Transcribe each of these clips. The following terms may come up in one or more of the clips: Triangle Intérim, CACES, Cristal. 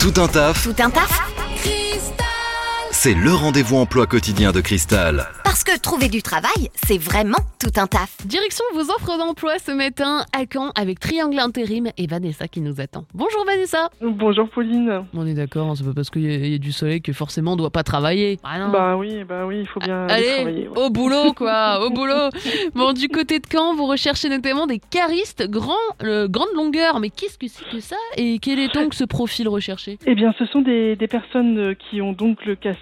Tout un taf. Tout un taf. C'est le rendez-vous emploi quotidien de Cristal. Parce que trouver du travail, c'est vraiment tout un taf. Direction vos offres d'emploi ce matin à Caen avec Triangle Intérim et Vanessa qui nous attend. Bonjour Vanessa. Bonjour Pauline. On est d'accord, c'est pas parce qu'il y a du soleil que forcément on doit pas travailler. Ah non. Bah oui, il faut bien aller travailler. Ouais. Au boulot quoi, au boulot. Bon, du côté de Caen, vous recherchez notamment des caristes grande longueur. Mais qu'est-ce que c'est que ça et quel est donc ce profil recherché? Eh bien, ce sont des personnes qui ont donc le CACES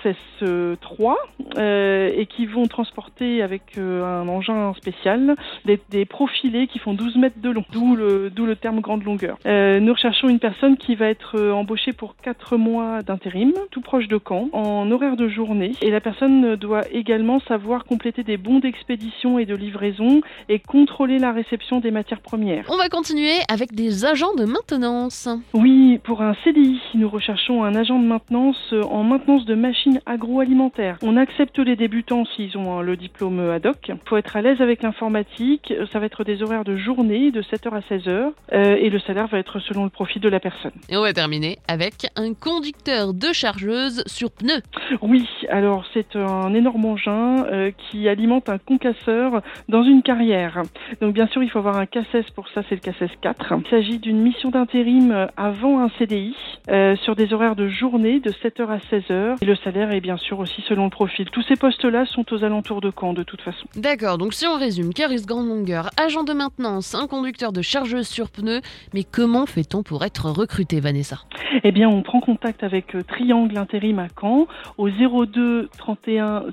3 et qui vont transporter avec un engin spécial des profilés qui font 12 mètres de long, d'où le terme grande longueur. Nous recherchons une personne qui va être embauchée pour 4 mois d'intérim, tout proche de Caen, en horaire de journée. Et la personne doit également savoir compléter des bons d'expédition et de livraison et contrôler la réception des matières premières. On va continuer avec des agents de maintenance. Oui, pour un CDI, nous recherchons un agent de maintenance en maintenance de machines agroalimentaires. On accepte les débutants s'ils ont le diplôme ad hoc. Il faut être à l'aise avec l'informatique. Ça va être des horaires de journée de 7h à 16h et le salaire va être selon le profil de la personne. Et on va terminer avec un conducteur de chargeuse sur pneus. Oui, alors c'est un énorme engin qui alimente un concasseur dans une carrière. Donc bien sûr, il faut avoir un CACES pour ça, c'est le CACES 4. Il s'agit d'une mission d'intérim avant un CDI sur des horaires de journée de 7h à 16h. Et le salaire est bien sûr aussi selon le profil. Tous ces postes-là sont aux alentours de Caen de toute façon. D'accord, donc si on résume, cariste grande longueur, agent de maintenance, un conducteur de chargeuse sur pneus, mais comment fait-on pour être recruté, Vanessa? Eh bien, on prend contact avec Triangle Intérim à Caen au 02 31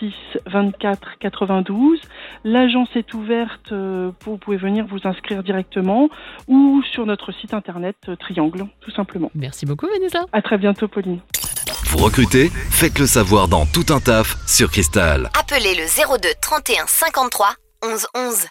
06 24 92. L'agence est ouverte, vous pouvez venir vous inscrire directement ou sur notre site internet Triangle, tout simplement. Merci beaucoup, Vanessa. À très bientôt, Pauline. Vous recrutez? Faites le savoir dans Tout un taf sur Cristal. Appelez le 02 31 53 11 11.